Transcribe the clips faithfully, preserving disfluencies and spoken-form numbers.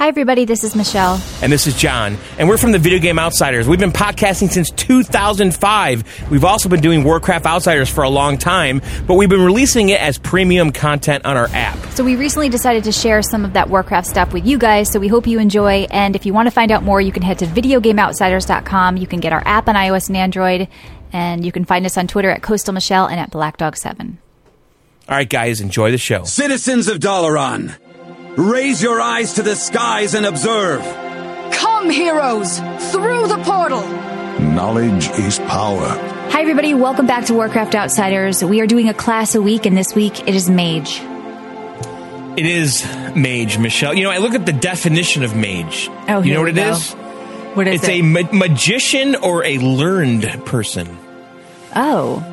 Hi, everybody. This is Michelle. And this is John. And we're from the Video Game Outsiders. We've been podcasting since two thousand five. We've also been doing Warcraft Outsiders for a long time, but we've been releasing it as premium content on our app. So we recently decided to share some of that Warcraft stuff with you guys, so we hope you enjoy. And if you want to find out more, you can head to video game outsiders dot com. You can get our app on iOS and Android, and you can find us on Twitter at Coastal Michelle and at Black Dog seven. All right, guys, enjoy the show. Citizens of Dalaran, raise your eyes to the skies and observe. Come, heroes, through the portal. Knowledge is power. Hi, everybody. Welcome back to Warcraft Outsiders. We are doing a class a week, and this week it is Mage. It is Mage, Michelle. You know, I look at the definition of Mage. Oh, you know what it go. is? What is it's it? It's a ma- magician or a learned person. Oh.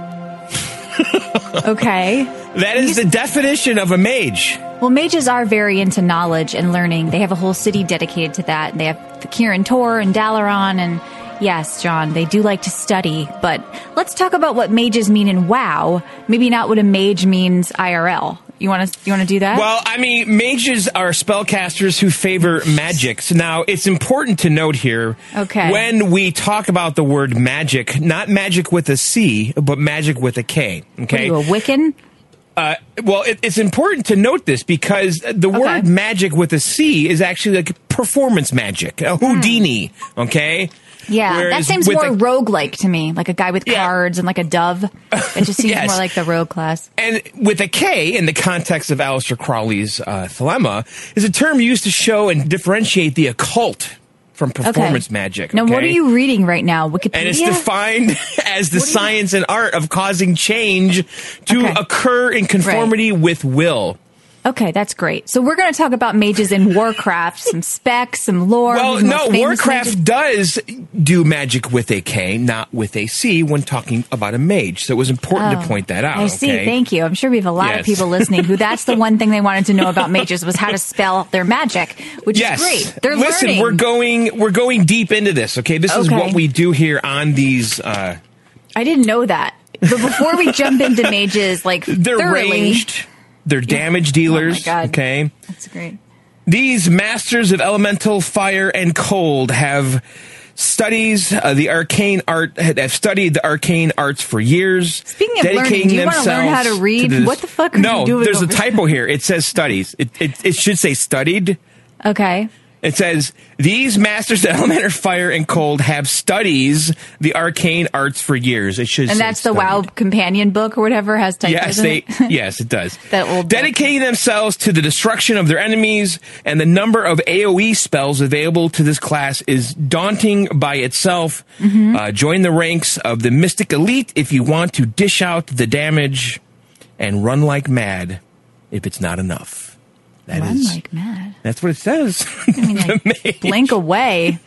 Okay. That is the definition of a mage. Well, mages are very into knowledge and learning. They have a whole city dedicated to that. They have the Kirin Tor and Dalaran, and yes, John, they do like to study. But let's talk about what mages mean in WoW. Maybe not what a mage means I R L. You want to you want to do that? Well, I mean, mages are spellcasters who favor magics. Now, it's important to note here, okay, when we talk about the word magic, not magic with a C, but magic with a K. Okay, what are you, a Wiccan? Uh, well, it, it's important to note this because the okay. word magic with a C is actually like performance magic, a Houdini. Mm. Okay. Yeah, whereas that seems more a, roguelike to me, like a guy with yeah. cards and like a dove. It just seems yes. more like the rogue class. And with a K, in the context of Aleister Crowley's uh, Thelema, is a term used to show and differentiate the occult from performance okay. magic. Okay? Now, what are you reading right now? Wikipedia? And it's defined as the science and art of causing change to okay. occur in conformity right. with will. Okay, that's great. So we're going to talk about mages in Warcraft, some specs, some lore. Well, no, Warcraft mages. does do magic with a K, not with a C, when talking about a mage. So it was important oh, to point that out. I see. Okay? Thank you. I'm sure we have a lot yes. of people listening who that's the one thing they wanted to know about mages was how to spell their magic, which yes. is great. They're Listen, learning. We're going, we're going deep into this, okay? This okay. is what we do here on these... Uh... I didn't know that. But before we jump into mages, like, They're thoroughly... ranged. They're damage dealers, oh okay? That's great. These masters of elemental fire and cold have studies uh, the arcane art have studied the arcane arts for years. Speaking of learning, do you want to learn how to read? To what the fuck are no, you doing? No, there's over a typo there? here. It says studies. It, it it should say studied. Okay. It says, these masters of elemental fire and cold have studies the arcane arts for years. It should And that's the studied. WoW companion book or whatever has typos yes, in they, it? Yes, it does. That old Dedicating book. themselves to the destruction of their enemies, and the number of AoE spells available to this class is daunting by itself. Mm-hmm. Uh, join the ranks of the mystic elite if you want to dish out the damage, and run like mad if it's not enough. That Run is, like mad. That's what it says. I mean, like, blink away.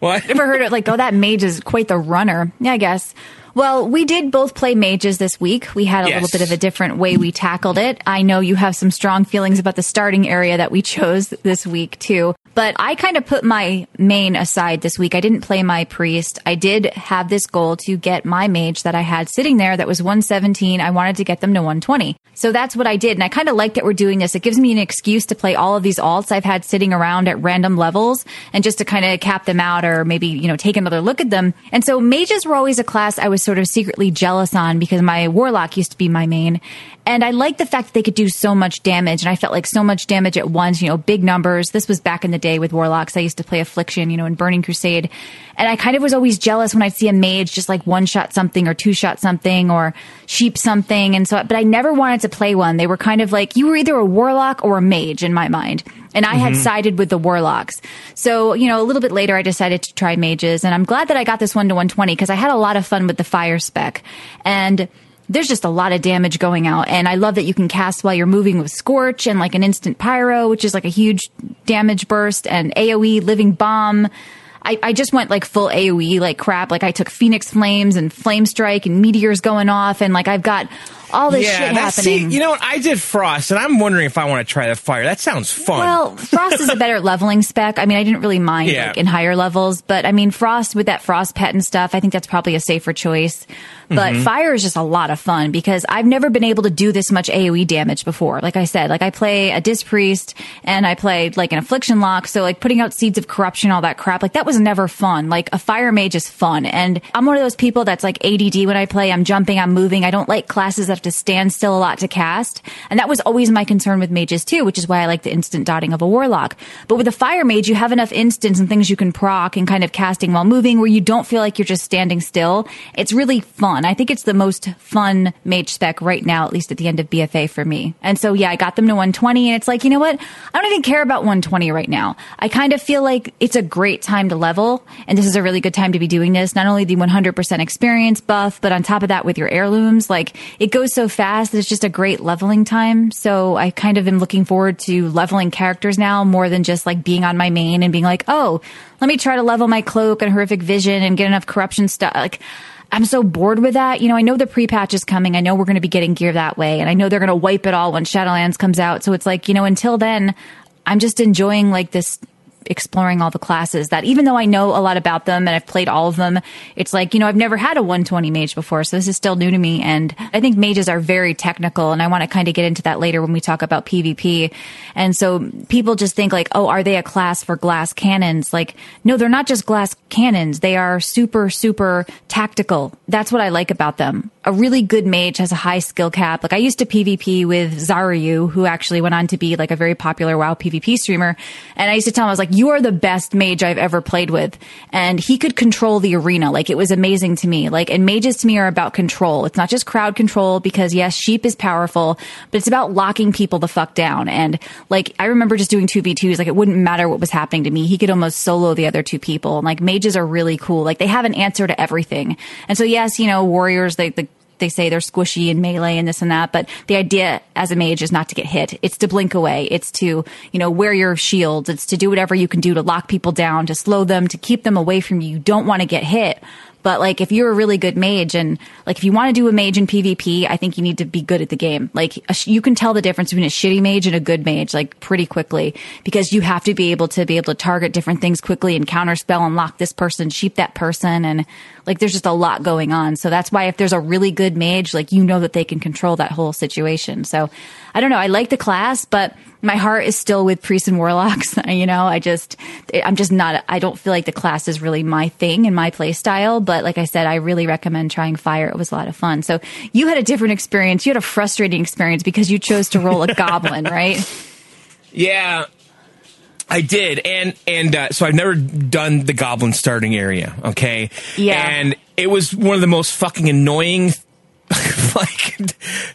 What? I've never heard it like, oh, that mage is quite the runner. Yeah, I guess. Well, we did both play mages this week. We had a yes. little bit of a different way we tackled it. I know you have some strong feelings about the starting area that we chose this week, too. But I kind of put my main aside this week. I didn't play my priest. I did have this goal to get my mage that I had sitting there that was one seventeen. I wanted to get them to one twenty. So that's what I did. And I kind of like that we're doing this. It gives me an excuse to play all of these alts I've had sitting around at random levels and just to kind of cap them out or maybe, you know, take another look at them. And so mages were always a class I was sort of secretly jealous on because my warlock used to be my main. And I liked the fact that they could do so much damage. And I felt like so much damage at once, you know, big numbers. This was back in the day with warlocks. I used to play Affliction, you know, in Burning Crusade. And I kind of was always jealous when I'd see a mage just like one shot something or two shot something or sheep something. And so, but I never wanted to play one. They were kind of like, you were either a warlock or a mage in my mind. And I mm-hmm. had sided with the warlocks. So, you know, a little bit later, I decided to try mages. And I'm glad that I got this one to one twenty because I had a lot of fun with the fire spec. And there's just a lot of damage going out. And I love that you can cast while you're moving with Scorch and like an instant pyro, which is like a huge damage burst, and AoE living bomb. I, I just went like full AoE like crap. Like I took Phoenix Flames and Flame Strike and Meteors going off. And like I've got all this yeah, shit happening. See, you know what? I did Frost, and I'm wondering if I want to try the fire. That sounds fun. Well, Frost is a better leveling spec. I mean, I didn't really mind yeah. like in higher levels. But I mean, Frost with that Frost pet and stuff, I think that's probably a safer choice. But mm-hmm. fire is just a lot of fun because I've never been able to do this much A O E damage before. Like I said, like I play a Disc Priest and I played like an Affliction lock. So like putting out Seeds of Corruption, all that crap, like that was never fun. Like a fire mage is fun. And I'm one of those people that's like A D D when I play. I'm jumping, I'm moving. I don't like classes that have to stand still a lot to cast. And that was always my concern with mages too, which is why I like the instant dotting of a warlock. But with a fire mage, you have enough instants and things you can proc and kind of casting while moving where you don't feel like you're just standing still. It's really fun. I think it's the most fun mage spec right now, at least at the end of B F A for me. And so, yeah, I got them to one twenty and it's like, you know what? I don't even care about one twenty right now. I kind of feel like it's a great time to level. And this is a really good time to be doing this. Not only the one hundred percent experience buff, but on top of that with your heirlooms, like it goes so fast that it's just a great leveling time. So I kind of am looking forward to leveling characters now more than just like being on my main and being like, oh, let me try to level my cloak and horrific vision and get enough corruption stuff. Like, I'm so bored with that. You know, I know the pre-patch is coming. I know we're going to be getting gear that way. And I know they're going to wipe it all when Shadowlands comes out. So it's like, you know, until then, I'm just enjoying like this, exploring all the classes that even though I know a lot about them and I've played all of them, it's like, you know, I've never had a one twenty mage before. So this is still new to me. And I think mages are very technical. And I want to kind of get into that later when we talk about PvP. And so people just think like, oh, are they a class for glass cannons? Like, no, they're not just glass cannons. They are super, super tactical. That's what I like about them. A really good mage has a high skill cap. Like I used to PvP with Zaryu, who actually went on to be like a very popular WoW PvP streamer. And I used to tell him, I was like, you are the best mage I've ever played with. And he could control the arena. Like it was amazing to me. Like, and mages to me are about control. It's not just crowd control because yes, sheep is powerful, but it's about locking people the fuck down. And like, I remember just doing two v twos. Like it wouldn't matter what was happening to me. He could almost solo the other two people. And like mages are really cool. Like they have an answer to everything. And so yes, you know, warriors, they, the, They say they're squishy and melee and this and that, but the idea as a mage is not to get hit. It's to blink away. It's to, you know, wear your shields. It's to do whatever you can do to lock people down, to slow them, to keep them away from you. You don't want to get hit. But like, if you're a really good mage and like, if you want to do a mage in PvP, I think you need to be good at the game. Like a sh- you can tell the difference between a shitty mage and a good mage, like pretty quickly, because you have to be able to be able to target different things quickly and counterspell and lock this person, sheep that person. And like, there's just a lot going on. So that's why if there's a really good mage, like, you know that they can control that whole situation. So I don't know. I like the class, but my heart is still with priests and warlocks. You know, I just, I'm just not, I don't feel like the class is really my thing and my play style. But like I said, I really recommend trying fire. It was a lot of fun. So you had a different experience. You had a frustrating experience because you chose to roll a goblin, right? Yeah, I did. And, and uh, so I've never done the goblin starting area. Okay. Yeah. And it was one of the most fucking annoying things. like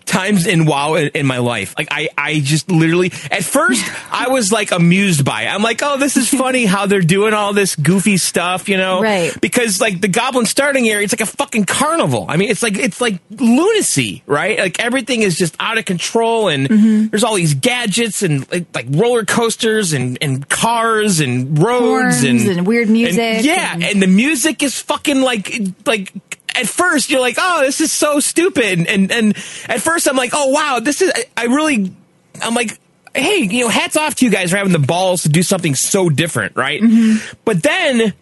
times in WoW in my life. Like I, I just literally at first I was like amused by it. I'm like, oh, this is funny how they're doing all this goofy stuff, you know? Right. Because like the goblin starting area, it's like a fucking carnival. I mean, it's like it's like lunacy, right? Like everything is just out of control and mm-hmm. there's all these gadgets and like, like roller coasters and, and cars and roads and, and weird music. And, yeah, and-, and the music is fucking like like at first, you're like, oh, this is so stupid. And and at first, I'm like, oh, wow, this is, I, I really, I'm like, hey, you know, hats off to you guys for having the balls to do something so different, right? Mm-hmm. But then,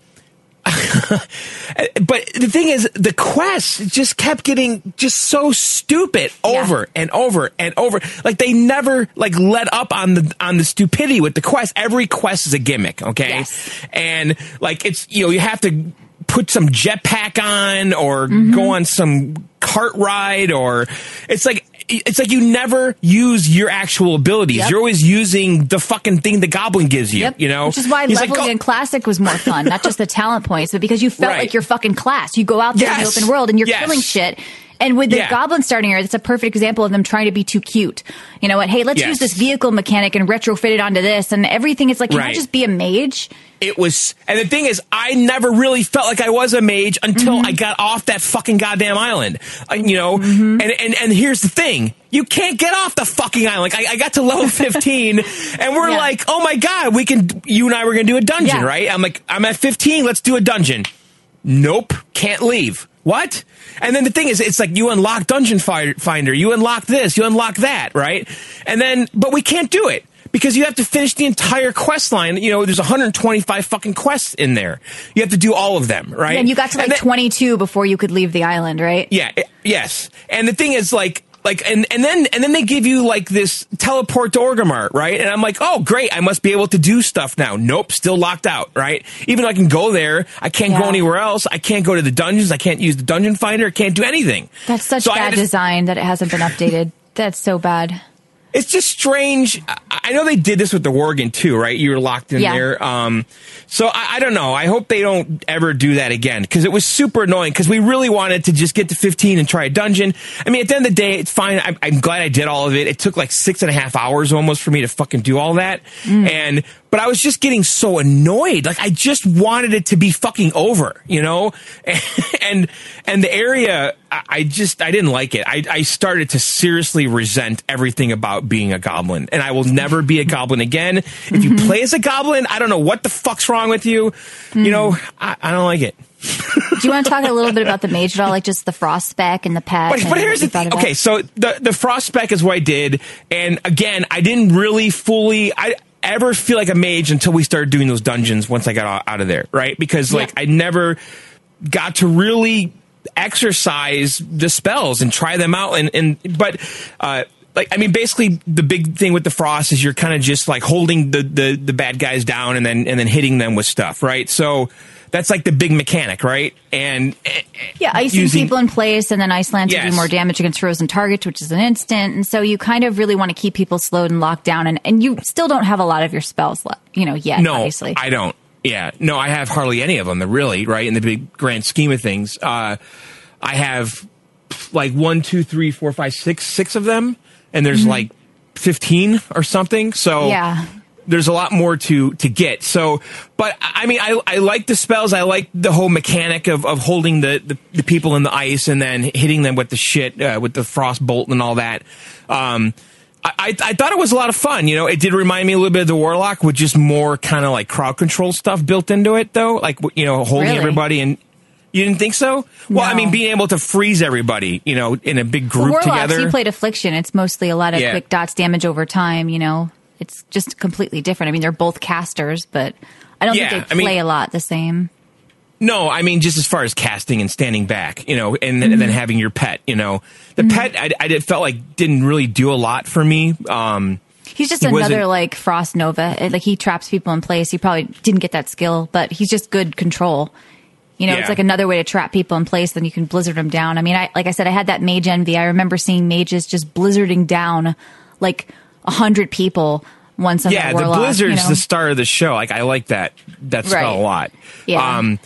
but the thing is, the quest just kept getting just so stupid over yeah. and over and over. Like, they never, like, let up on the on the stupidity with the quest. Every quest is a gimmick, okay? Yes. And, like, it's, you know, you have to put some jetpack on or mm-hmm. go on some cart ride, or it's like it's like you never use your actual abilities. Yep. You're always using the fucking thing the goblin gives you, yep. you know? Which is why He's leveling like, oh. in Classic was more fun, not just the talent points, but because you felt right. like your fucking class. You go out there yes. in the open world and you're yes. killing shit. And with the yeah. goblin starting here, that's a perfect example of them trying to be too cute. You know what? Hey, let's yes. use this vehicle mechanic and retrofit it onto this and everything. It's like, can right. I just be a mage? It was, and the thing is, I never really felt like I was a mage until mm-hmm. I got off that fucking goddamn island. Uh, you know, mm-hmm. and, and and here's the thing. You can't get off the fucking island. Like, I, I got to level fifteen, and we're yeah. like, oh my God, we can, you and I were going to do a dungeon, yeah. right? I'm like, I'm at fifteen, let's do a dungeon. Nope, can't leave. What? And then the thing is, it's like you unlock Dungeon Finder, you unlock this, you unlock that, right? And then, but we can't do it because you have to finish the entire quest line. You know, there's one hundred twenty-five fucking quests in there. You have to do all of them, right? And you got to like then, twenty-two before you could leave the island, right? Yeah. It, yes. And the thing is, like, like, and, and then, and then they give you like this teleport to Orgrimmar, right? And I'm like, oh, great. I must be able to do stuff now. Nope. Still locked out, right? Even though I can go there, I can't yeah. go anywhere else. I can't go to the dungeons. I can't use the dungeon finder. I can't do anything. That's such so bad to, design that it hasn't been updated. That's so bad. It's just strange. I know they did this with the Worgen too, right? You were locked in yeah. there. Um, so I, I don't know. I hope they don't ever do that again because it was super annoying because we really wanted to just get to fifteen and try a dungeon. I mean, at the end of the day, it's fine. I'm, I'm glad I did all of it. It took like six and a half hours almost for me to fucking do all that. Mm. And, but I was just getting so annoyed. Like I just wanted it to be fucking over, you know? And, and, and the area, I just, I didn't like it. I, I started to seriously resent everything about being a goblin, and I will never be a goblin again. If mm-hmm. you play as a goblin, I don't know what the fuck's wrong with you. Mm. You know, I, I don't like it. Do you want to talk a little bit about the mage at all? Like just the frost spec and the patch? But, and but here's the thing. Okay, so the, the frost spec is what I did. And again, I didn't really fully... I. ever feel like a mage until we started doing those dungeons once I got out of there, right? Because like yeah. I never got to really exercise the spells and try them out, and and but uh like I mean basically the big thing with the frost is you're kind of just like holding the, the the bad guys down and then and then hitting them with stuff, right? So that's like the big mechanic, right? And yeah, icing using, people in place, and then ice lands yes. do more damage against frozen targets, which is an instant. And so you kind of really want to keep people slowed and locked down, and, and you still don't have a lot of your spells left, you know, yet. No, obviously. I don't. Yeah, no, I have hardly any of them. Really, right? In the big grand scheme of things, uh, I have like one, two, three, four, five, six, six of them, and there's mm-hmm. like fifteen or something. So yeah. There's a lot more to, to get. So, but I mean, I, I like the spells. I like the whole mechanic of, of holding the, the, the people in the ice and then hitting them with the shit, uh, with the frost bolt and all that. Um, I, I, I thought it was a lot of fun. You know, it did remind me a little bit of the Warlock with just more kind of like crowd control stuff built into it though. Like, you know, holding really? everybody and, you didn't think so? Well, no. I mean, being able to freeze everybody, you know, in a big group Warlocks, together. You played Affliction. It's mostly a lot of yeah. quick dots damage over time, you know. It's just completely different. I mean, they're both casters, but I don't yeah, think they play I mean, a lot the same. No, I mean, just as far as casting and standing back, you know, and, mm-hmm. and then having your pet, you know. The mm-hmm. pet, I, I did, felt like didn't really do a lot for me. Um, he's just he another, like, Frost Nova. Like, he traps people in place. He probably didn't get that skill, but he's just good control. You know, yeah. it's like another way to trap people in place, then you can blizzard them down. I mean, I like I said, I had that mage envy. I remember seeing mages just blizzarding down, like... A hundred people once. Yeah, the blizzard's you know? the star of the show. Like I like that that spell right. a lot. Yeah. Um,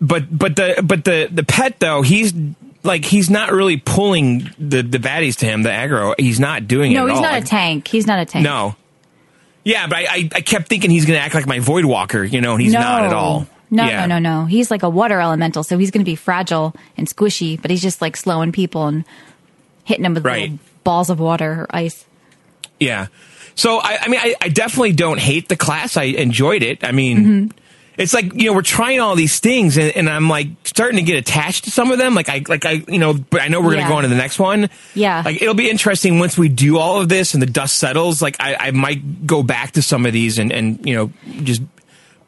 but but the but the the pet though, he's like he's not really pulling the the baddies to him. The aggro, he's not doing no, it. No, he's all. not like, a tank. He's not a tank. No. Yeah, but I I, I kept thinking he's going to act like my Void Walker, you know, and he's no. not at all. No, yeah. no, no, no. He's like a water elemental, so he's going to be fragile and squishy. But he's just like slowing people and hitting them with right. little balls of water or ice. Yeah. So, I, I mean, I, I definitely don't hate the class. I enjoyed it. I mean, mm-hmm. it's like, you know, we're trying all these things, and, and I'm, like, starting to get attached to some of them. Like, I, like I you know, but I know we're yeah. going to go on to the next one. Yeah. Like, it'll be interesting once we do all of this and the dust settles. Like, I, I might go back to some of these and, and, you know, just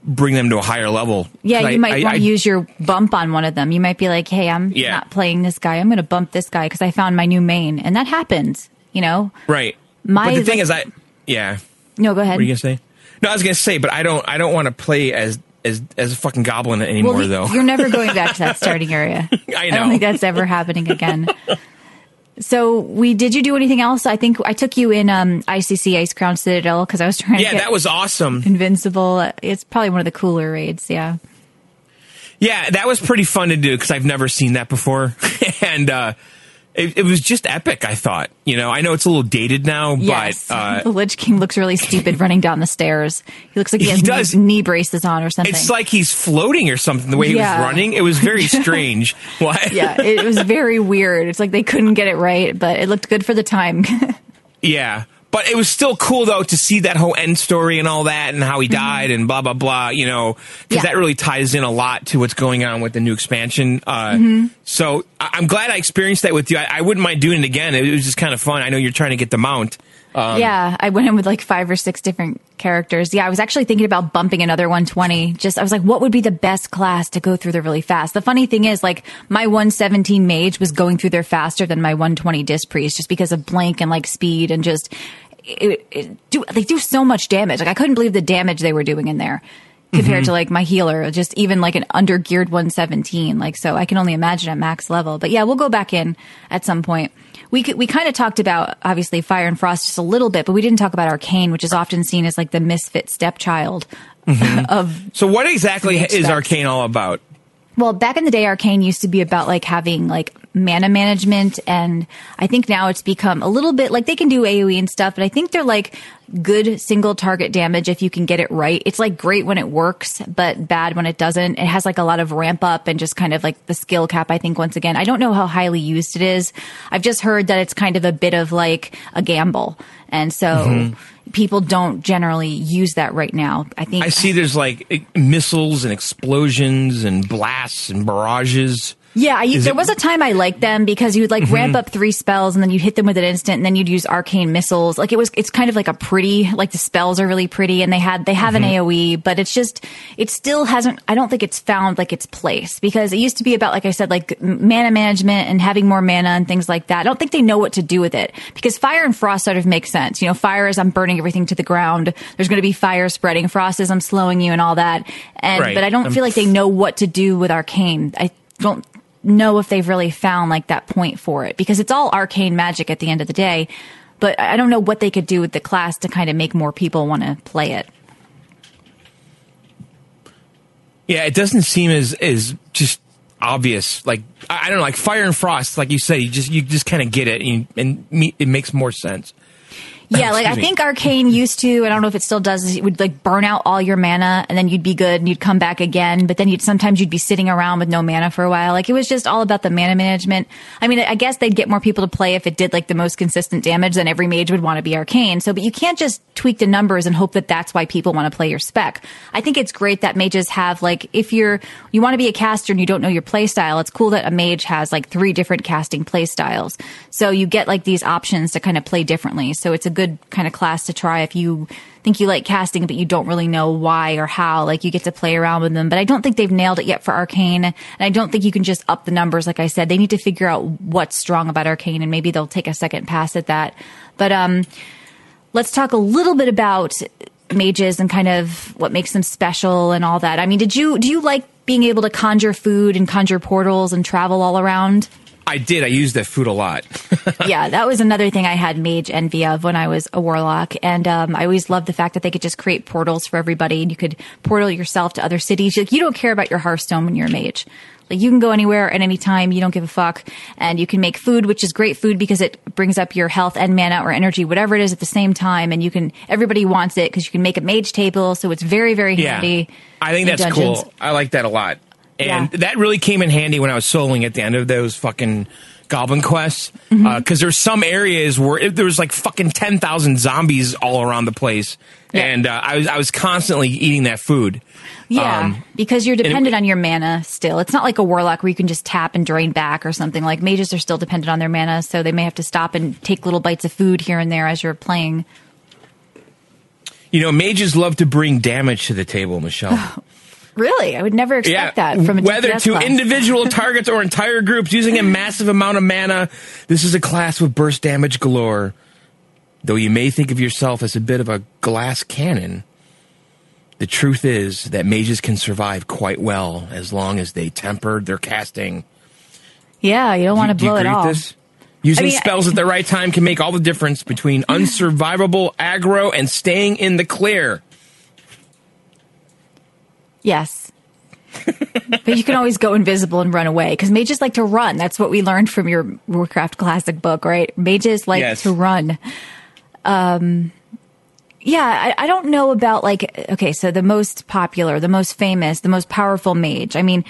bring them to a higher level. Yeah, you I, might want to use your bump on one of them. You might be like, hey, I'm yeah. not playing this guy. I'm going to bump this guy because I found my new main. And that happens, you know? Right. My, but the thing like, is, I yeah. No, go ahead. What were you gonna say? No, I was gonna say, but I don't. I don't want to play as as as a fucking goblin anymore. Well, though you're never going back to that starting area. I know. I don't think that's ever happening again. So we did you do anything else? I think I took you in um, I C C Icecrown Citadel because I was trying. Yeah, to Yeah, that was awesome. Invincible. It's probably one of the cooler raids. Yeah. Yeah, that was pretty fun to do because I've never seen that before, and. uh It, it was just epic, I thought. You know, I know it's a little dated now, yes. but... Uh, the Lich King looks really stupid running down the stairs. He looks like he has he does. knee braces on or something. It's like he's floating or something, the way yeah. he was running. It was very strange. What? Yeah, it was very weird. It's like they couldn't get it right, but it looked good for the time. yeah, but it was still cool, though, to see that whole end story and all that and how he died mm-hmm. and blah, blah, blah, you know, because yeah. that really ties in a lot to what's going on with the new expansion. Uh, mm-hmm. So... I'm glad I experienced that with you. I, I wouldn't mind doing it again. It was just kind of fun. I know you're trying to get the mount. Um, yeah, I went in with like five or six different characters. Yeah, I was actually thinking about bumping another one twenty. Just, I was like, what would be the best class to go through there really fast? The funny thing is, like, my one seventeen mage was going through there faster than my one twenty Disc Priest just because of blink and like speed and just it, it do they do so much damage. Like, I couldn't believe the damage they were doing in there compared mm-hmm. to like my healer, just even like an under geared one seventeen. Like, so I can only imagine at max level. But yeah, we'll go back in at some point. We could, we kind of talked about, obviously, Fire and Frost just a little bit, but we didn't talk about Arcane, which is often seen as, like, the misfit stepchild mm-hmm. of... So what exactly is Arcane all about? Well, back in the day, Arcane used to be about, like, having, like, mana management, and I think now it's become a little bit... Like, they can do AoE and stuff, but I think they're, like, good single target damage if you can get it right. It's, like, great when it works, but bad when it doesn't. It has, like, a lot of ramp up and just kind of, like, the skill cap, I think, once again. I don't know how highly used it is. I've just heard that it's kind of a bit of, like, a gamble. And so... Mm-hmm. People don't generally use that right now. I think I see there's like missiles and explosions and blasts and barrages. Yeah, I, there it, was a time I liked them because you would like mm-hmm. ramp up three spells and then you'd hit them with an instant and then you'd use arcane missiles. Like it was, it's kind of like a pretty, like the spells are really pretty and they had, they have mm-hmm. an AoE, but it's just, it still hasn't, I don't think it's found like its place because it used to be about, like I said, like mana management and having more mana and things like that. I don't think they know what to do with it because fire and frost sort of make sense. You know, fire is I'm burning everything to the ground. There's going to be fire spreading. Frost is I'm slowing you and all that. And, right. but I don't um, feel like they know what to do with arcane. I don't know if they've really found like that point for it because it's all arcane magic at the end of the day, but I don't know what they could do with the class to kind of make more people want to play it. Yeah, it doesn't seem as as just obvious. Like I don't know, like fire and frost, like you say, you just you just kind of get it, and, you, and me, it makes more sense. Yeah, like I think Arcane used to, I don't know if it still does, it would like burn out all your mana and then you'd be good and you'd come back again. But then you'd sometimes you'd be sitting around with no mana for a while. Like it was just all about the mana management. I mean, I guess they'd get more people to play if it did like the most consistent damage, then every mage would want to be Arcane. So, but you can't just tweak the numbers and hope that that's why people want to play your spec. I think it's great that mages have like, if you're, you want to be a caster and you don't know your play style, it's cool that a mage has like three different casting play styles. So you get like these options to kind of play differently. So it's a good good kind of class to try if you think you like casting but you don't really know why or how. Like you get to play around with them, but I don't think they've nailed it yet for Arcane, and I don't think you can just up the numbers. Like I said, they need to figure out what's strong about Arcane, and maybe they'll take a second pass at that. But um let's talk a little bit about mages and kind of what makes them special and all that. I mean, did you do you like being able to conjure food and conjure portals and travel all around? I did. I used that food a lot. Yeah, that was another thing I had mage envy of when I was a warlock. And um, I always loved the fact that they could just create portals for everybody. And you could portal yourself to other cities. Like, you don't care about your Hearthstone when you're a mage. Like, you can go anywhere at any time. You don't give a fuck. And you can make food, which is great food because it brings up your health and mana or energy, whatever it is, at the same time. And you can, everybody wants it because you can make a mage table. So it's very, very handy. Yeah, I think that's dungeons. Cool. I like that a lot. And yeah. that really came in handy when I was soloing at the end of those fucking goblin quests. Because mm-hmm. uh, there's some areas where it, there was like fucking ten thousand zombies all around the place. Yeah. And uh, I was I was constantly eating that food. Yeah, um, because you're dependent it, on your mana still. It's not like a warlock where you can just tap and drain back or something. Like mages are still dependent on their mana, so they may have to stop and take little bites of food here and there as you're playing. You know, mages love to bring damage to the table, Michelle. Really? I would never expect yeah, that from a D P S whether to class. Individual targets or entire groups using a massive amount of mana. This is a class with burst damage galore. Though you may think of yourself as a bit of a glass cannon, the truth is that mages can survive quite well as long as they tempered their casting. Yeah, you don't want to do, blow do you it all. This? Using I mean, spells I- at the right time can make all the difference between unsurvivable aggro and staying in the clear. Yes. But you can always go invisible and run away because mages like to run. That's what we learned from your Warcraft Classic book, right? Mages like yes. to run. Um, yeah, I, I don't know about like, okay, so the most popular, the most famous, the most powerful mage. I mean,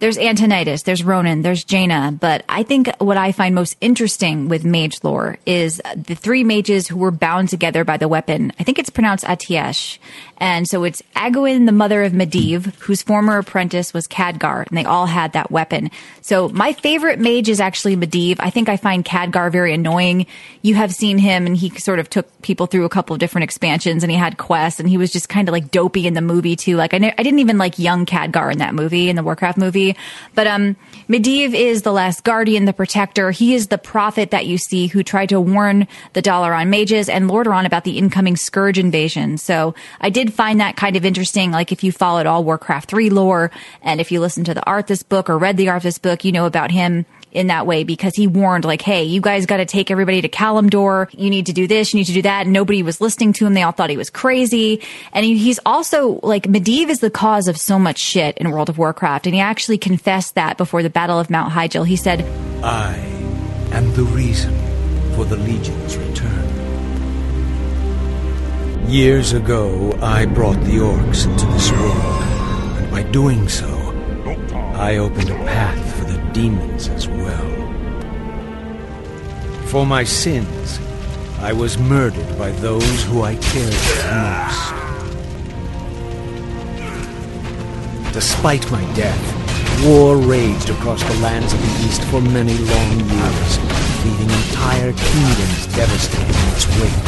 There's Antonitis, there's Ronan, there's Jaina, but I think what I find most interesting with mage lore is the three mages who were bound together by the weapon. I think it's pronounced Atiesh. And so it's Aegwin, the mother of Medivh, whose former apprentice was Khadgar, and they all had that weapon. So my favorite mage is actually Medivh. I think I find Khadgar very annoying. You have seen him, and he sort of took people through a couple of different expansions, and he had quests, and he was just kind of like dopey in the movie too. Like I, ne- I didn't even like young Khadgar in that movie, in the Warcraft movie. But um, Medivh is the last guardian, the protector. He is the prophet that you see who tried to warn the Dalaran mages and Lordaeron about the incoming Scourge invasion. So I did find that kind of interesting. Like if you followed all Warcraft three lore, and if you listened to the Arthas book or read the Arthas book, you know about him in that way, because he warned, like, hey, you guys got to take everybody to Kalimdor. You need to do this. You need to do that. And nobody was listening to him. They all thought he was crazy. And he's also, like, Medivh is the cause of so much shit in World of Warcraft. And he actually confessed that before the Battle of Mount Hyjal. He said, I am the reason for the Legion's return. Years ago, I brought the orcs into this world. And by doing so, I opened a path for the demons as well. For my sins, I was murdered by those who I cared for most. Despite my death, war raged across the lands of the East for many long years, leaving entire kingdoms devastated in its wake.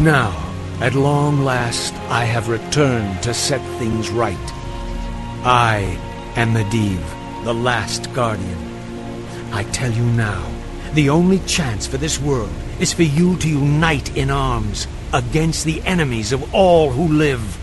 Now, at long last, I have returned to set things right. I am Medivh, the last guardian. I tell you now, the only chance for this world is for you to unite in arms against the enemies of all who live.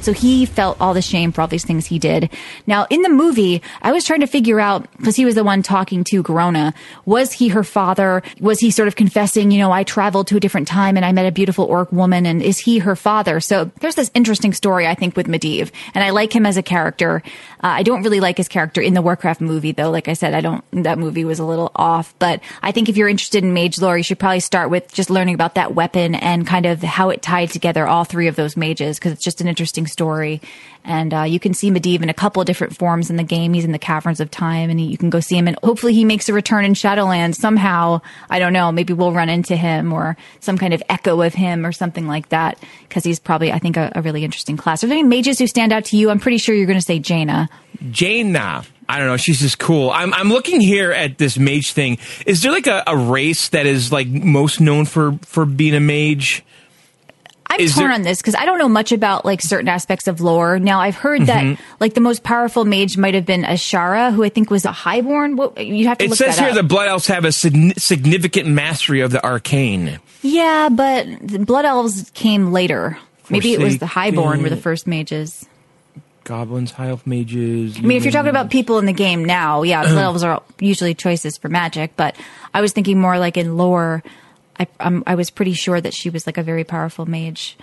So he felt all the shame for all these things he did. Now, in the movie, I was trying to figure out, because he was the one talking to Garona, was he her father? Was he sort of confessing, you know, I traveled to a different time and I met a beautiful orc woman, and is he her father? So there's this interesting story, I think, with Medivh, and I like him as a character. Uh, I don't really like his character in the Warcraft movie, though. Like I said, I don't, that movie was a little off, but I think if you're interested in mage lore, you should probably start with just learning about that weapon and kind of how it tied together all three of those mages, because it's just an interesting story. And uh, you can see Medivh in a couple of different forms in the game. He's in the Caverns of Time, and he, you can go see him. And hopefully he makes a return in Shadowlands somehow. I don't know. Maybe we'll run into him or some kind of echo of him or something like that, because he's probably, I think, a, a really interesting class. Are there any mages who stand out to you? I'm pretty sure you're going to say Jaina. Jaina. I don't know. She's just cool. I'm I'm looking here at this mage thing. Is there like a, a race that is like most known for, for being a mage? I'm Is torn there- on this because I don't know much about like certain aspects of lore. Now, I've heard mm-hmm. that like the most powerful mage might have been Ashara, who I think was a Highborn. What, you have to. It look says that here up. The Blood Elves have a sig- significant mastery of the arcane. Yeah, but the Blood Elves came later. Maybe it was the Highborn were the first mages. Goblins, High Elf mages. I mean, if you're talking about people in the game now, yeah, Blood Elves are usually choices for magic. But I was thinking more like in lore. I, um, I was pretty sure that she was like a very powerful mage,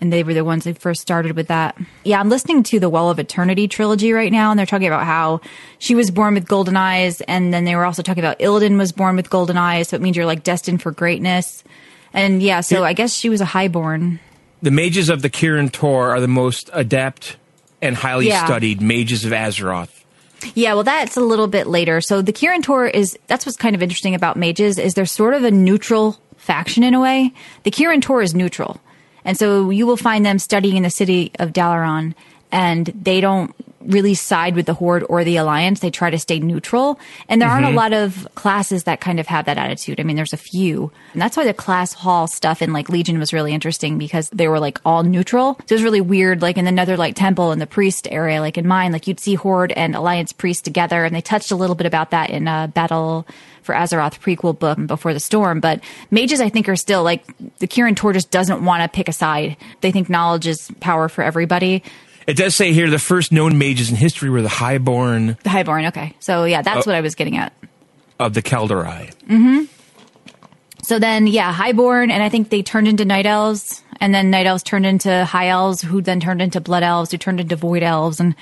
and they were the ones who first started with that. Yeah, I'm listening to the Well of Eternity trilogy right now, and they're talking about how she was born with golden eyes, and then they were also talking about Illidan was born with golden eyes, so it means you're like destined for greatness. And yeah, so I guess she was a Highborn. The mages of the Kirin Tor are the most adept and highly yeah. studied mages of Azeroth. Yeah, well, that's a little bit later. So the Kirin Tor is, that's what's kind of interesting about mages, is they're sort of a neutral faction in a way. The Kirin Tor is neutral. And so you will find them studying in the city of Dalaran, and they don't really side with the Horde or the Alliance. They try to stay neutral. And there mm-hmm. aren't a lot of classes that kind of have that attitude. I mean, there's a few. And that's why the class hall stuff in like Legion was really interesting, because they were like all neutral. So it was really weird, like in the Netherlight Temple and the priest area, like in mine, like you'd see Horde and Alliance priests together. And they touched a little bit about that in a Battle for Azeroth prequel book Before the Storm. But mages, I think, are still like the Kirin Tor just doesn't want to pick a side. They think knowledge is power for everybody. It does say here the first known mages in history were the Highborn. The Highborn, okay. So, yeah, that's uh, what I was getting at. Of the Calderai. Mm-hmm. So then, yeah, Highborn, and I think they turned into Night Elves, and then Night Elves turned into High Elves, who then turned into Blood Elves, who turned into Void Elves, and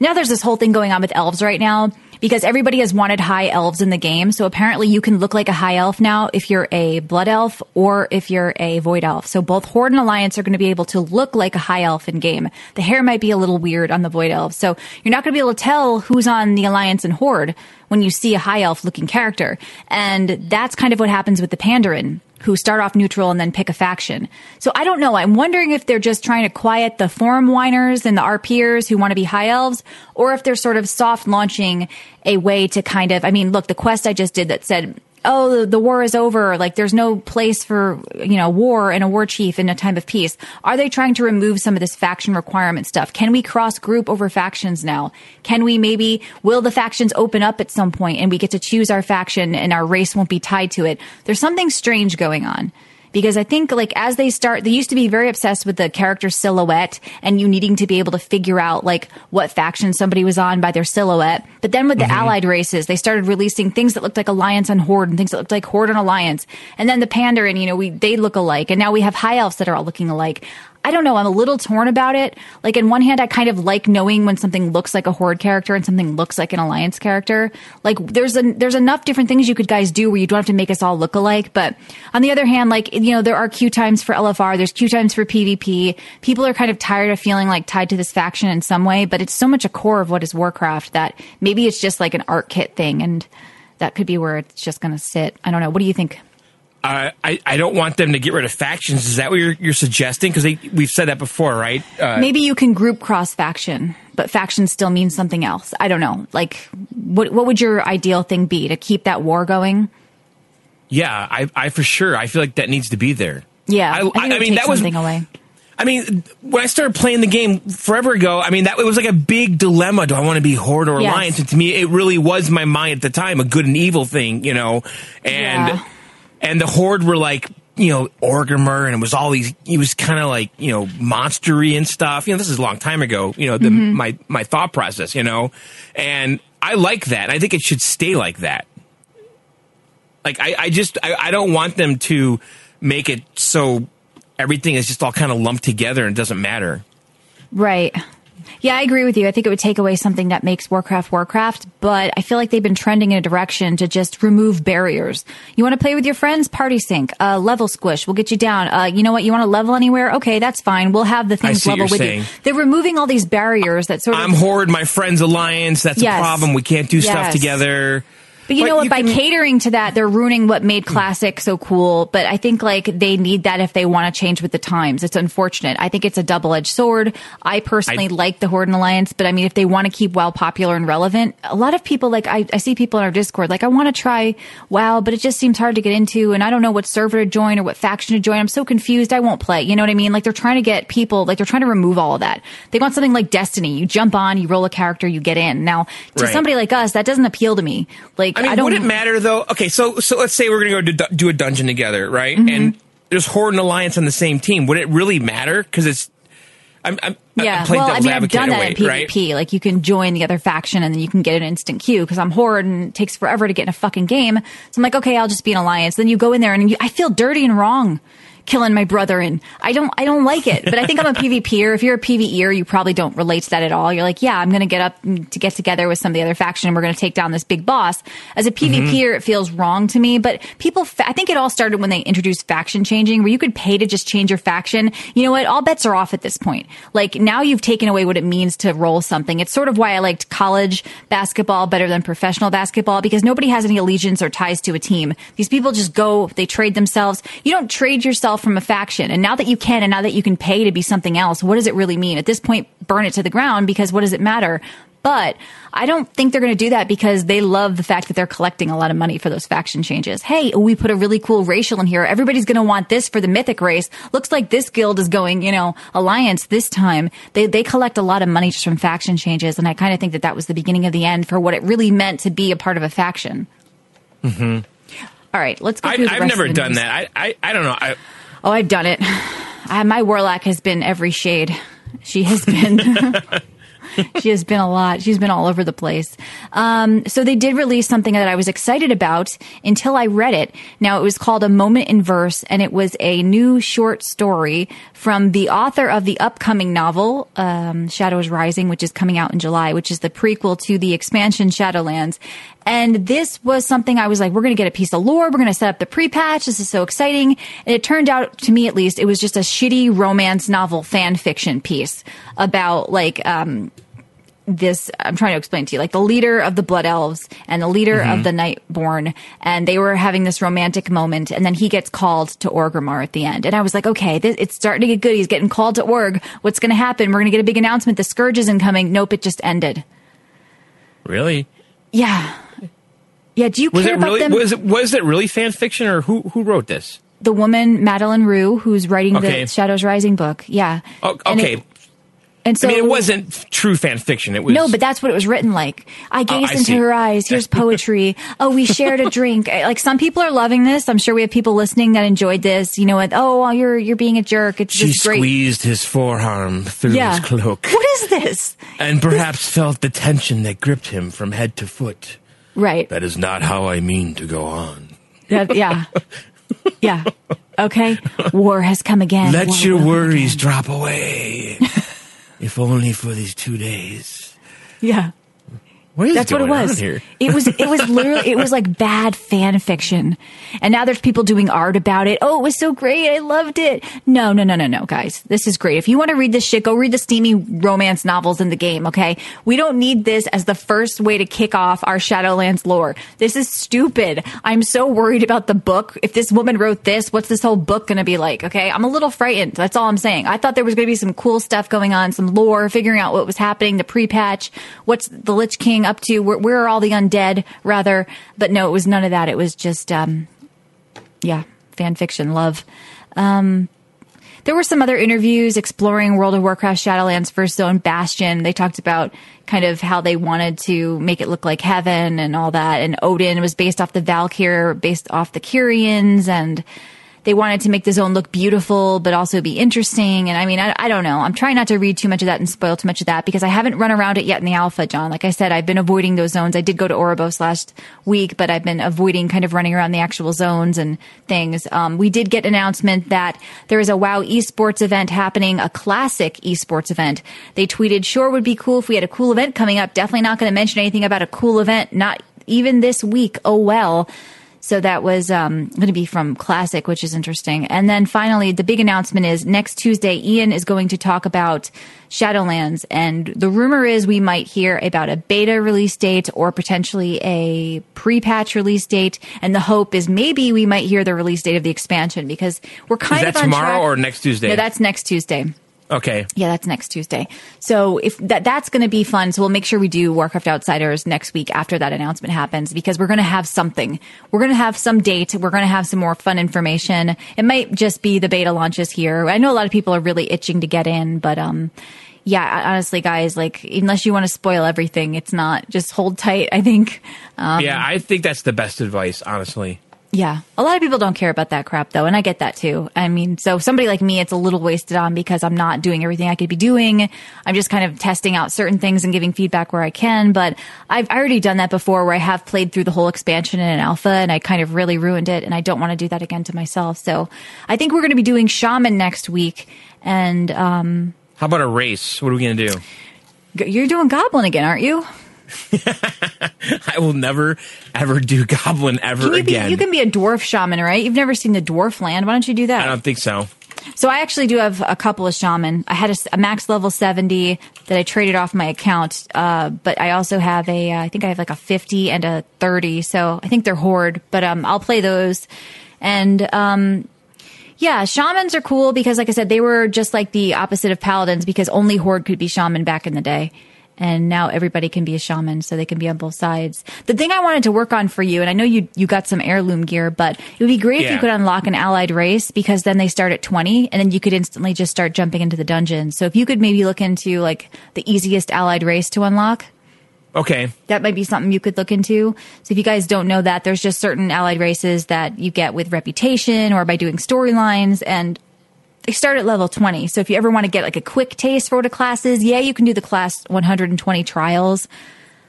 now there's this whole thing going on with elves right now. because everybody has wanted high elves in the game. So apparently you can look like a high elf now if you're a blood elf or if you're a void elf. So both Horde and Alliance are going to be able to look like a high elf in game. The hair might be a little weird on the void elves. So you're not going to be able to tell who's on the Alliance and Horde when you see a high elf looking character. And that's kind of what happens with the Pandaren, who start off neutral and then pick a faction. So I don't know. I'm wondering if they're just trying to quiet the forum whiners and the RPers who want to be high elves, or if they're sort of soft launching a way to kind of, I mean, look, the quest I just did that said, oh, the war is over. Like, there's no place for, you know, war and a war chief in a time of peace. Are they trying to remove some of this faction requirement stuff? Can we cross group over factions now? Can we maybe, will the factions open up at some point and we get to choose our faction and our race won't be tied to it? There's something strange going on. Because I think, like, as they start, they used to be very obsessed with the character silhouette and you needing to be able to figure out, like, what faction somebody was on by their silhouette. But then with the mm-hmm. allied races, they started releasing things that looked like Alliance and Horde and things that looked like Horde and Alliance. And then the Pandaren, you know, we they look alike. And now we have high elves that are all looking alike. I don't know. I'm a little torn about it. Like, on one hand, I kind of like knowing when something looks like a Horde character and something looks like an Alliance character. Like, there's a, there's enough different things you could guys do where you don't have to make us all look alike. But on the other hand, like, you know, there are queue times for L F R. There's queue times for PvP. People are kind of tired of feeling like tied to this faction in some way, but it's so much a core of what is Warcraft that maybe it's just like an art kit thing. And that could be where it's just going to sit. I don't know. What do you think? Uh, I, I don't want them to get rid of factions. Is that what you're, you're suggesting? Because we've said that before, right? Uh, Maybe you can group cross-faction, but faction still means something else. I don't know. Like, what what would your ideal thing be to keep that war going? Yeah, I, I for sure. I feel like that needs to be there. Yeah, I, I, I, I mean, that was... Away. I mean, when I started playing the game forever ago, I mean, that it was like a big dilemma. Do I want to be Horde or yes. Alliance? And to me, it really was my mind at the time, a good and evil thing, you know? And... Yeah. And the Horde were like, you know, Orgrimmar, and it was all these, he was kind of like, you know, monstery and stuff. You know, this is a long time ago, you know, the, mm-hmm. my, my thought process, you know. And I like that. I think it should stay like that. Like, I, I just, I, I don't want them to make it so everything is just all kind of lumped together and doesn't matter. Right. Yeah, I agree with you. I think it would take away something that makes Warcraft Warcraft, but I feel like they've been trending in a direction to just remove barriers. You want to play with your friends? Party sync. Uh, level squish. We'll get you down. Uh, you know what? You want to level anywhere? Okay, that's fine. We'll have the things level with saying. you. They're removing all these barriers that sort of... I'm Horde, my friend's Alliance. That's yes. a problem. We can't do yes. stuff together. But you but know what? By can... catering to that, they're ruining what made Classic so cool. But I think, like, they need that if they want to change with the times. It's unfortunate. I think it's a double-edged sword. I personally I... like the Horde and Alliance, but I mean, if they want to keep WoW popular and relevant, a lot of people, like, I, I see people in our Discord, like, I want to try WoW, but it just seems hard to get into, and I don't know what server to join or what faction to join. I'm so confused. I won't play. You know what I mean? Like, they're trying to get people, like, they're trying to remove all of that. They want something like Destiny. You jump on, you roll a character, you get in. Now, to right. somebody like us, that doesn't appeal to me. Like, I mean, I don't... would it matter, though? Okay, so so let's say we're going to go do, do a dungeon together, right? Mm-hmm. And there's Horde and Alliance on the same team. Would it really matter? Because it's... I'm, I'm, yeah, I'm playing well, I mean, I've done that way, in PvP. Right? Like, you can join the other faction, and then you can get an instant queue, because I'm Horde, and it takes forever to get in a fucking game. So I'm like, okay, I'll just be an Alliance. Then you go in there, and you, I feel dirty and wrong killing my brother, and I don't I don't like it. But I think I'm a PvPer. If you're a PvEer, you probably don't relate to that at all. You're like, yeah, I'm going to get up to get together with some of the other faction, and we're going to take down this big boss. As a PvPer, mm-hmm. it feels wrong to me. But people, fa- I think it all started when they introduced faction changing, where you could pay to just change your faction. You know what? All bets are off at this point. Like, now you've taken away what it means to roll something. It's sort of why I liked college basketball better than professional basketball, because nobody has any allegiance or ties to a team. These people just go, they trade themselves. You don't trade yourself from a faction, and now that you can and now that you can pay to be something else, what does it really mean at this point? Burn it to the ground, because what does it matter? But I don't think they're going to do that, because they love the fact that they're collecting a lot of money for those faction changes. Hey, we put a really cool racial in here. Everybody's going to want this for the mythic race. Looks like this guild is going, you know, Alliance this time. They they collect a lot of money just from faction changes, and I kind of think that that was the beginning of the end for what it really meant to be a part of a faction. Mm-hmm. All right, let's go through I, the I've rest never of the done news. That. I, I I don't know. I, oh, I've done it. I, my warlock has been every shade. She has been. She has been a lot. She's been all over the place. Um, so they did release something that I was excited about until I read it. Now, it was called A Moment in Verse, and it was a new short story from the author of the upcoming novel, um, Shadows Rising, which is coming out in July, which is the prequel to the expansion Shadowlands. And this was something I was like, we're going to get a piece of lore. We're going to set up the pre-patch. This is so exciting. And it turned out, to me at least, it was just a shitty romance novel fan fiction piece about, like, um, this, I'm trying to explain to you, like the leader of the Blood Elves and the leader mm-hmm. of the Nightborn. And they were having this romantic moment. And then he gets called to Orgrimmar at the end. And I was like, okay, this, it's starting to get good. He's getting called to Org. What's going to happen? We're going to get a big announcement. The Scourge is incoming. Nope, it just ended. Really? Yeah. Yeah, do you was care it really, about them? Was it, was it really fan fiction, or who who wrote this? The woman, Madeline Rue, who's writing okay. the Shadows Rising book. Yeah. Oh, okay. And, it, and so I mean, it wasn't true fan fiction. It was no, but that's what it was written like. I gazed oh, I into see. her eyes. Here's poetry. Oh, we shared a drink. Like, some people are loving this. I'm sure we have people listening that enjoyed this. You know what? Oh, you're you're being a jerk. It's she just great. Squeezed his forearm through yeah. his cloak. What is this? And perhaps this- felt the tension that gripped him from head to foot. Right. That is not how I mean to go on. That, yeah. Yeah. Okay. War has come again. Let War your worries drop away. If only for these two days. Yeah. What is That's what it was. Here? It was it was literally it was like bad fan fiction. And now there's people doing art about it. Oh, it was so great. I loved it. No, no, no, no, no, guys. This is great. If you want to read this shit, go read the steamy romance novels in the game, okay? We don't need this as the first way to kick off our Shadowlands lore. This is stupid. I'm so worried about the book. If this woman wrote this, what's this whole book going to be like, okay? I'm a little frightened. That's all I'm saying. I thought there was going to be some cool stuff going on, some lore, figuring out what was happening, the pre-patch, what's the Lich King up to, where, where are all the undead, rather. But no, it was none of that. It was just um yeah fan fiction love. Um there were some other interviews exploring World of Warcraft Shadowlands First Zone Bastion. They talked about kind of how they wanted to make it look like heaven and all that, and Odin was based off the Valkyr, based off the Kyrians, and they wanted to make the zone look beautiful, but also be interesting. And I mean, I, I don't know. I'm trying not to read too much of that and spoil too much of that because I haven't run around it yet in the alpha, John. Like I said, I've been avoiding those zones. I did go to Orobos last week, but I've been avoiding kind of running around the actual zones and things. Um, we did get an announcement that there is a WoW esports event happening, a classic esports event. They tweeted, sure would be cool if we had a cool event coming up. Definitely not going to mention anything about a cool event, not even this week. Oh, well. So that was um, going to be from Classic, which is interesting. And then finally, the big announcement is next Tuesday, Ian is going to talk about Shadowlands. And the rumor is we might hear about a beta release date or potentially a pre-patch release date. And the hope is maybe we might hear the release date of the expansion because we're kind is of on track. Is that tomorrow or next Tuesday? No, that's next Tuesday. Okay. Yeah, that's next Tuesday. So if that that's going to be fun. So we'll make sure we do Warcraft Outsiders next week after that announcement happens, because we're going to have something. We're going to have some date. We're going to have some more fun information. It might just be the beta launches here. I know a lot of people are really itching to get in, but um, yeah, honestly, guys, like unless you want to spoil everything, it's not. Just hold tight, I think. Um, yeah, I think that's the best advice, honestly. Yeah. A lot of people don't care about that crap, though, and I get that, too. I mean, so somebody like me, it's a little wasted on because I'm not doing everything I could be doing. I'm just kind of testing out certain things and giving feedback where I can, but I've already done that before where I have played through the whole expansion in an alpha, and I kind of really ruined it, and I don't want to do that again to myself. So I think we're going to be doing Shaman next week, and... um How about a race? What are we going to do? You're doing Goblin again, aren't you? I will never, ever do Goblin ever can you again. Be, you can be a dwarf shaman, right? You've never seen the dwarf land. Why don't you do that? I don't think so. So I actually do have a couple of shaman. I had a, a max level seventy that I traded off my account, uh, but I also have a, uh, I think I have like a fifty and a thirty, so I think they're horde, but um, I'll play those. And um, yeah, shamans are cool because, like I said, they were just like the opposite of paladins because only horde could be shaman back in the day. And now everybody can be a shaman, so they can be on both sides. The thing I wanted to work on for you, and I know you you got some heirloom gear, but it would be great yeah. if you could unlock an allied race, because then they start at twenty, and then you could instantly just start jumping into the dungeon. So if you could maybe look into like the easiest allied race to unlock. Okay. That might be something you could look into. So if you guys don't know that, there's just certain allied races that you get with reputation or by doing storylines, and they start at level twenty. So if you ever want to get like a quick taste for what a class is, yeah, you can do the class one hundred twenty trials.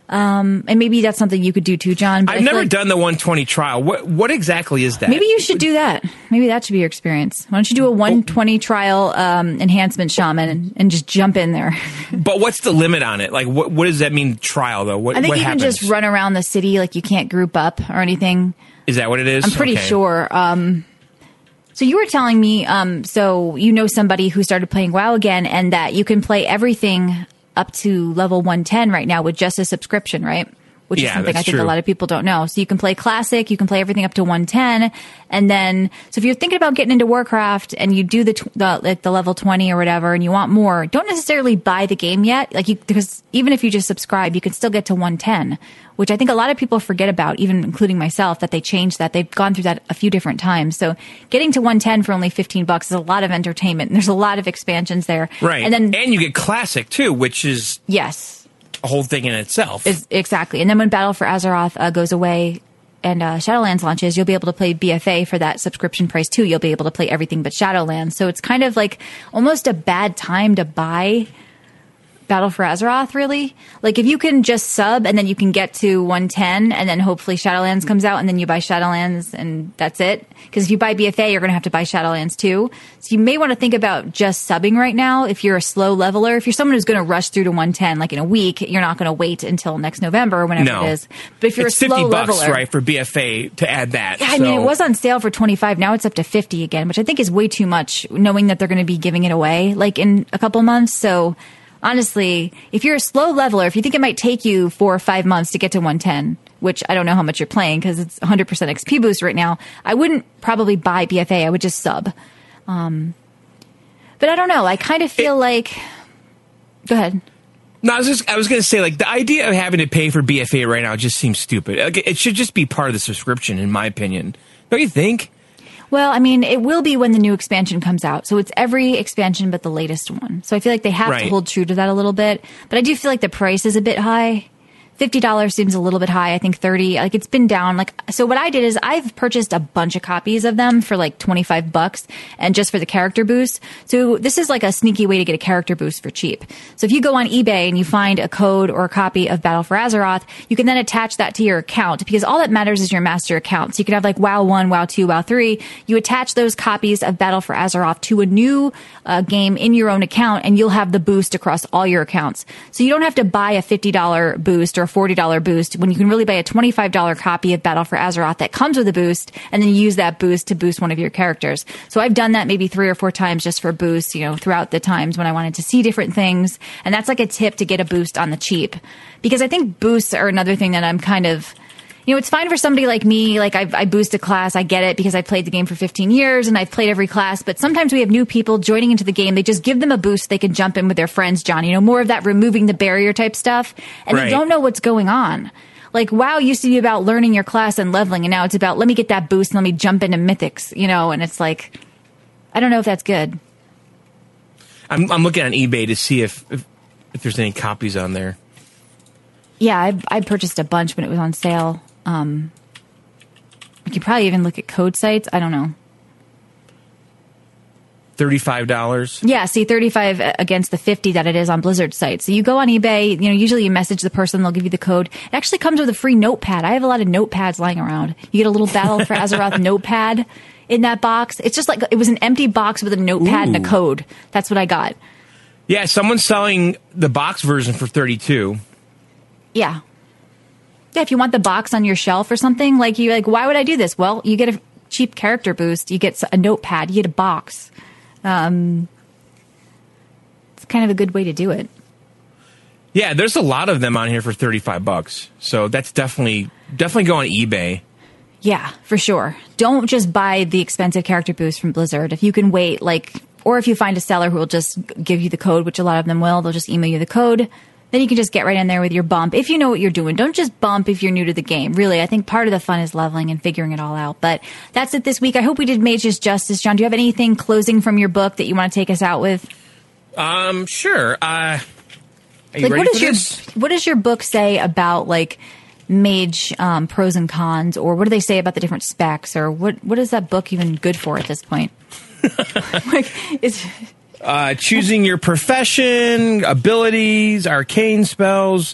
Um, and maybe that's something you could do too, John. But I've never like, done the one twenty trial. What what exactly is that? Maybe you should do that. Maybe that should be your experience. Why don't you do a one twenty oh. trial um, enhancement shaman and, and just jump in there? But what's the limit on it? Like, what what does that mean, trial, though? What, I think what you happens? Can just run around the city. Like, you can't group up or anything. Is that what it is? I'm pretty okay. sure. Um, so you were telling me, um, so you know somebody who started playing WoW again and that you can play everything up to level one ten right now with just a subscription, right? Which yeah, is something I think true. A lot of people don't know. So you can play Classic, you can play everything up to one ten, and then, so if you're thinking about getting into Warcraft and you do the, tw- the like the level twenty or whatever and you want more, don't necessarily buy the game yet, like you, because even if you just subscribe, you can still get to one ten, which I think a lot of people forget about, even including myself, that they changed that. They've gone through that a few different times. So getting to one ten for only fifteen bucks is a lot of entertainment, and there's a lot of expansions there. Right. And then, and you get Classic too, which is... Yes. A whole thing in itself. Is, exactly. And then when Battle for Azeroth uh, goes away and uh, Shadowlands launches, you'll be able to play B F A for that subscription price too. You'll be able to play everything but Shadowlands. So it's kind of like almost a bad time to buy Battle for Azeroth, really. Like if you can just sub and then you can get to one ten and then hopefully Shadowlands comes out and then you buy Shadowlands and that's it. Because if you buy B F A, you're going to have to buy Shadowlands too. So you may want to think about just subbing right now if you're a slow leveler. If you're someone who's going to rush through to one ten like in a week, you're not going to wait until next November or whenever no. it is. But if you're it's a slow fifty bucks, leveler... right, for B F A to add that. Yeah, so. I mean, it was on sale for twenty-five. Now it's up to fifty again, which I think is way too much knowing that they're going to be giving it away like in a couple months. So... honestly, if you're a slow leveler, if you think it might take you four or five months to get to one ten, which I don't know how much you're playing because it's one hundred percent X P boost right now, I wouldn't probably buy B F A. I would just sub. Um, but I don't know. I kind of feel it, like... Go ahead. No, I was just, I was going to say, like, the idea of having to pay for B F A right now just seems stupid. Like, it should just be part of the subscription, in my opinion. Don't you think? Well, I mean, it will be when the new expansion comes out. So it's every expansion but the latest one. So I feel like they have right. to hold true to that a little bit. But I do feel like the price is a bit high. fifty dollars seems a little bit high. I think thirty dollars. Like, it's been down. Like, so what I did is I've purchased a bunch of copies of them for like twenty-five bucks and just for the character boost. So this is like a sneaky way to get a character boost for cheap. So if you go on eBay and you find a code or a copy of Battle for Azeroth, you can then attach that to your account because all that matters is your master account. So you can have like WoW one, WoW two, WoW three. You attach those copies of Battle for Azeroth to a new uh, game in your own account and you'll have the boost across all your accounts. So you don't have to buy a fifty dollars boost or a forty dollars boost when you can really buy a twenty-five dollars copy of Battle for Azeroth that comes with a boost and then use that boost to boost one of your characters. So I've done that maybe three or four times just for boosts, you know, throughout the times when I wanted to see different things. And that's like a tip to get a boost on the cheap because I think boosts are another thing that I'm kind of... You know, it's fine for somebody like me, like I, I boost a class, I get it because I played the game for fifteen years and I've played every class, but sometimes we have new people joining into the game, they just give them a boost, they can jump in with their friends, John, you know, more of that removing the barrier type stuff, and right. they don't know what's going on. Like, WoW used to be about learning your class and leveling, and now it's about, let me get that boost and let me jump into Mythics, you know, and it's like, I don't know if that's good. I'm, I'm looking on eBay to see if, if, if there's any copies on there. Yeah, I, I purchased a bunch when it was on sale. Um, you could probably even look at code sites. I don't know. thirty-five dollars. Yeah, see, thirty-five dollars against the fifty dollars that it is on Blizzard's site. So you go on eBay, you know, usually you message the person, they'll give you the code. It actually comes with a free notepad. I have a lot of notepads lying around. You get a little Battle for Azeroth notepad in that box. It's just like, it was an empty box with a notepad Ooh. And a code. That's what I got. Yeah, someone's selling the box version for thirty-two dollars. Yeah. Yeah, if you want the box on your shelf or something, like you like, why would I do this? Well, you get a cheap character boost, you get a notepad, you get a box. Um, it's kind of a good way to do it. Yeah, there's a lot of them on here for thirty-five bucks, so that's definitely definitely go on eBay. Yeah, for sure. Don't just buy the expensive character boost from Blizzard. If you can wait, like, or if you find a seller who will just give you the code, which a lot of them will, they'll just email you the code. Then you can just get right in there with your bump. If you know what you're doing, don't just bump if you're new to the game. Really, I think part of the fun is leveling and figuring it all out. But that's it this week. I hope we did Mages justice. John, do you have anything closing from your book that you want to take us out with? Um, sure. Uh, are you like, ready what is for your, this? What does your book say about, like, mage um, pros and cons? Or what do they say about the different specs? Or what, what is that book even good for at this point? Like, it's... Uh, choosing your profession, abilities, arcane spells.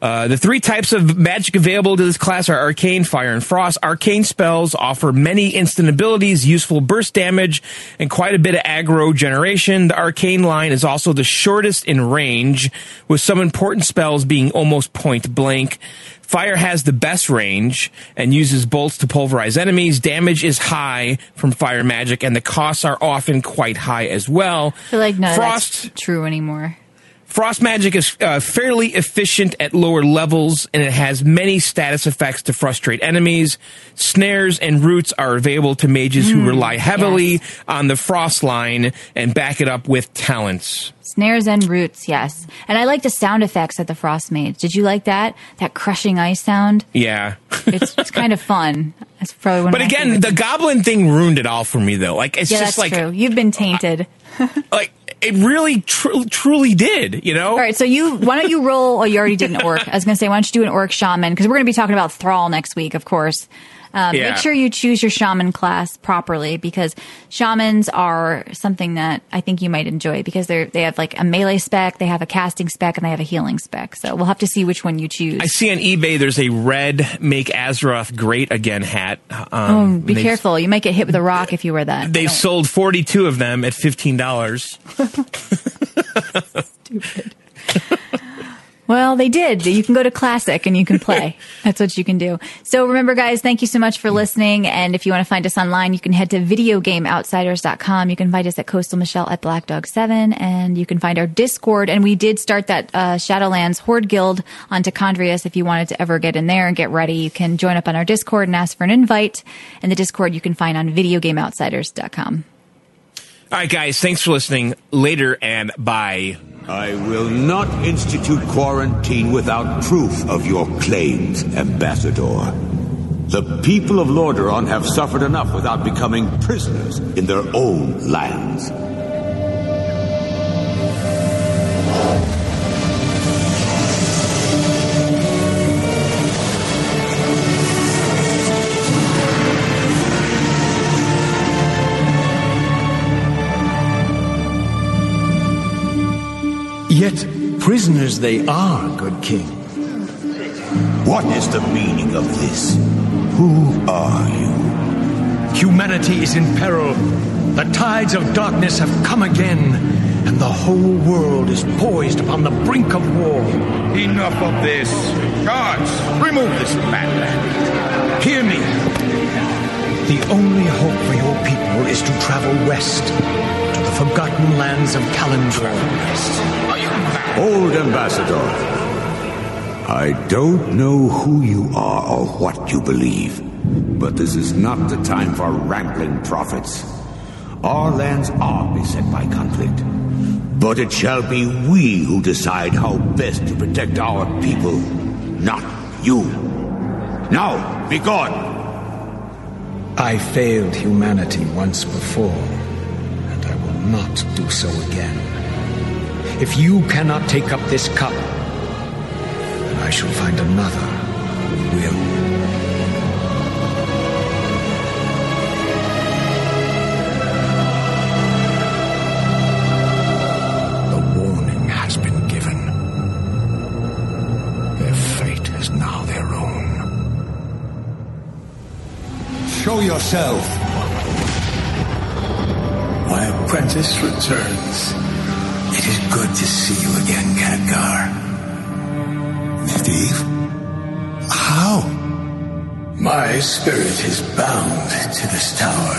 Uh, the three types of magic available to this class are arcane, fire, and frost. Arcane spells offer many instant abilities, useful burst damage, and quite a bit of aggro generation. The arcane line is also the shortest in range, with some important spells being almost point blank. Fire has the best range and uses bolts to pulverize enemies. Damage is high from fire magic, and the costs are often quite high as well. I feel like no, Frost, that's true anymore. Frost magic is uh, fairly efficient at lower levels, and it has many status effects to frustrate enemies. Snares and roots are available to mages mm, who rely heavily yes. on the frost line and back it up with talents. Snares and roots, yes. And I like the sound effects that the frost made. Did you like that? That crushing ice sound? Yeah. It's, it's kind of fun. That's probably one But of my again, favorites. The goblin thing ruined it all for me, though. Like it's yeah, just that's like true. You've been tainted. Like it really, tr- truly did. You know. All right. So you, why don't you roll? Oh, you already did an orc. I was going to say, why don't you do an orc shaman? Because we're going to be talking about Thrall next week, of course. Um, yeah. Make sure you choose your shaman class properly, because shamans are something that I think you might enjoy, because they they have like a melee spec, they have a casting spec, and they have a healing spec. So we'll have to see which one you choose. I see on eBay there's a red Make Azeroth Great Again hat. Um, oh, be careful. You might get hit with a rock if you wear that. They've sold forty-two of them at fifteen dollars. Stupid. Well, they did. You can go to Classic and you can play. That's what you can do. So remember, guys, thank you so much for listening. And if you want to find us online, you can head to video game outsiders dot com. You can find us at CoastalMichelle at Black Dog seven. And you can find our Discord. And we did start that uh, Shadowlands Horde Guild on Tachondrius. If you wanted to ever get in there and get ready, you can join up on our Discord and ask for an invite. And the Discord you can find on video game outsiders dot com. All right, guys, thanks for listening. Later and bye. I will not institute quarantine without proof of your claims, Ambassador. The people of Lordaeron have suffered enough without becoming prisoners in their own lands. Yet prisoners they are, good king. What is the meaning of this? Who are you? Humanity is in peril. The tides of darkness have come again, and the whole world is poised upon the brink of war. Enough of this. Guards, remove this madman. Hear me. The only hope for your people is to travel west, to the forgotten lands of Kalimdor. Old Ambassador, I don't know who you are or what you believe, but this is not the time for rambling prophets. Our lands are beset by conflict, but it shall be we who decide how best to protect our people, not you. Now, be gone! I failed humanity once before, and I will not do so again. If you cannot take up this cup, then I shall find another who will. The warning has been given. Their fate is now their own. Show yourself. My apprentice returns. It is good to see you again, Khadgar. Medivh? How? My spirit is bound to this tower.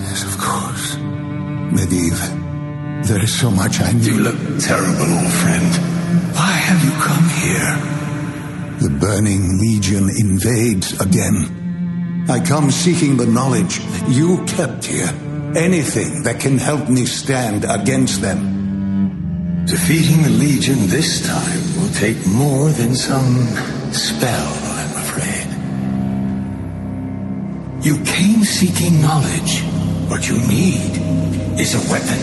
Yes, of course. Medivh, there is so much I need. You look terrible, old friend. Why have you come here? The Burning Legion invades again. I come seeking the knowledge that you kept here. Anything that can help me stand against them. Defeating the Legion this time will take more than some spell, I'm afraid. You came seeking knowledge. What you need is a weapon.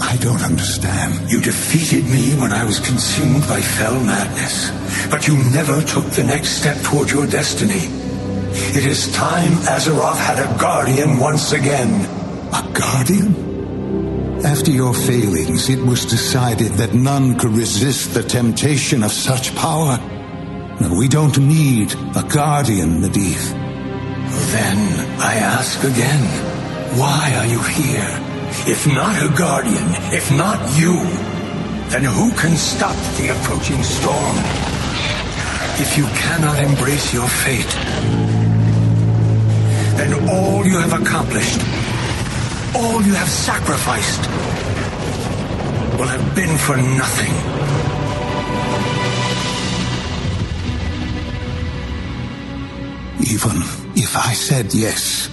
I don't understand. You defeated me when I was consumed by fell madness, but you never took the next step toward your destiny. It is time Azeroth had a guardian once again. A guardian? After your failings, it was decided that none could resist the temptation of such power. No, we don't need a guardian, Medivh. Then I ask again, why are you here? If not a guardian, if not you, then who can stop the approaching storm? If you cannot embrace your fate, then all you have accomplished, all you have sacrificed, will have been for nothing. Even if I said yes,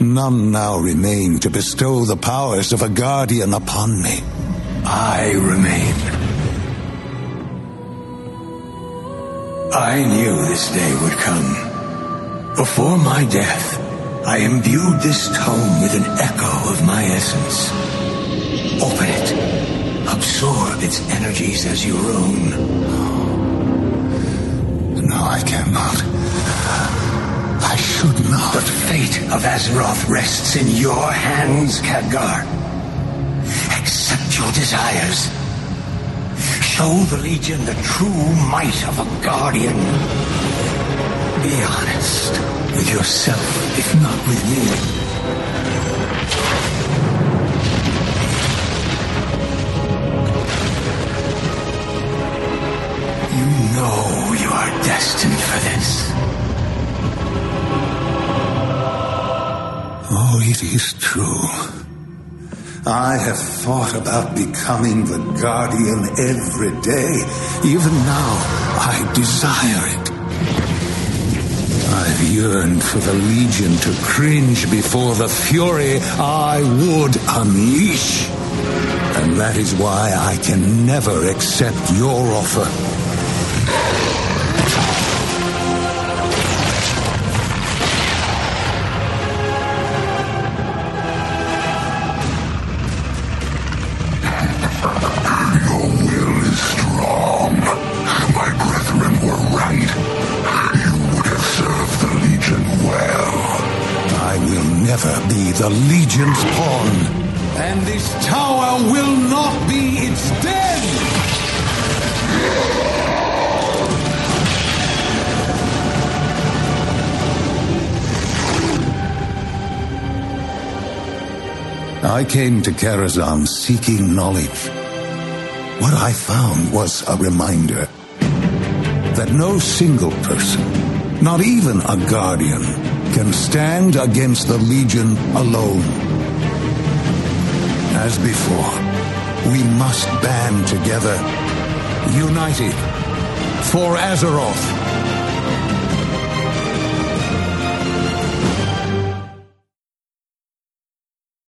none now remain to bestow the powers of a guardian upon me. I remain. I knew this day would come. Before my death, I imbued this tome with an echo of my essence. Open it. Absorb its energies as your own. No, I cannot. I should not. The fate of Azeroth rests in your hands, Khadgar. Accept your desires. Show the Legion the true might of a guardian. Be honest with yourself, if not with me. You know you are destined for this. Oh, it is true. I have thought about becoming the guardian every day. Even now, I desire it. I've yearned for the Legion to cringe before the fury I would unleash. And that is why I can never accept your offer. The Legion's pawn, and this tower will not be its den! I came to Karazhan seeking knowledge. What I found was a reminder that no single person, not even a guardian, can stand against the Legion alone. As before, we must band together, united, for Azeroth.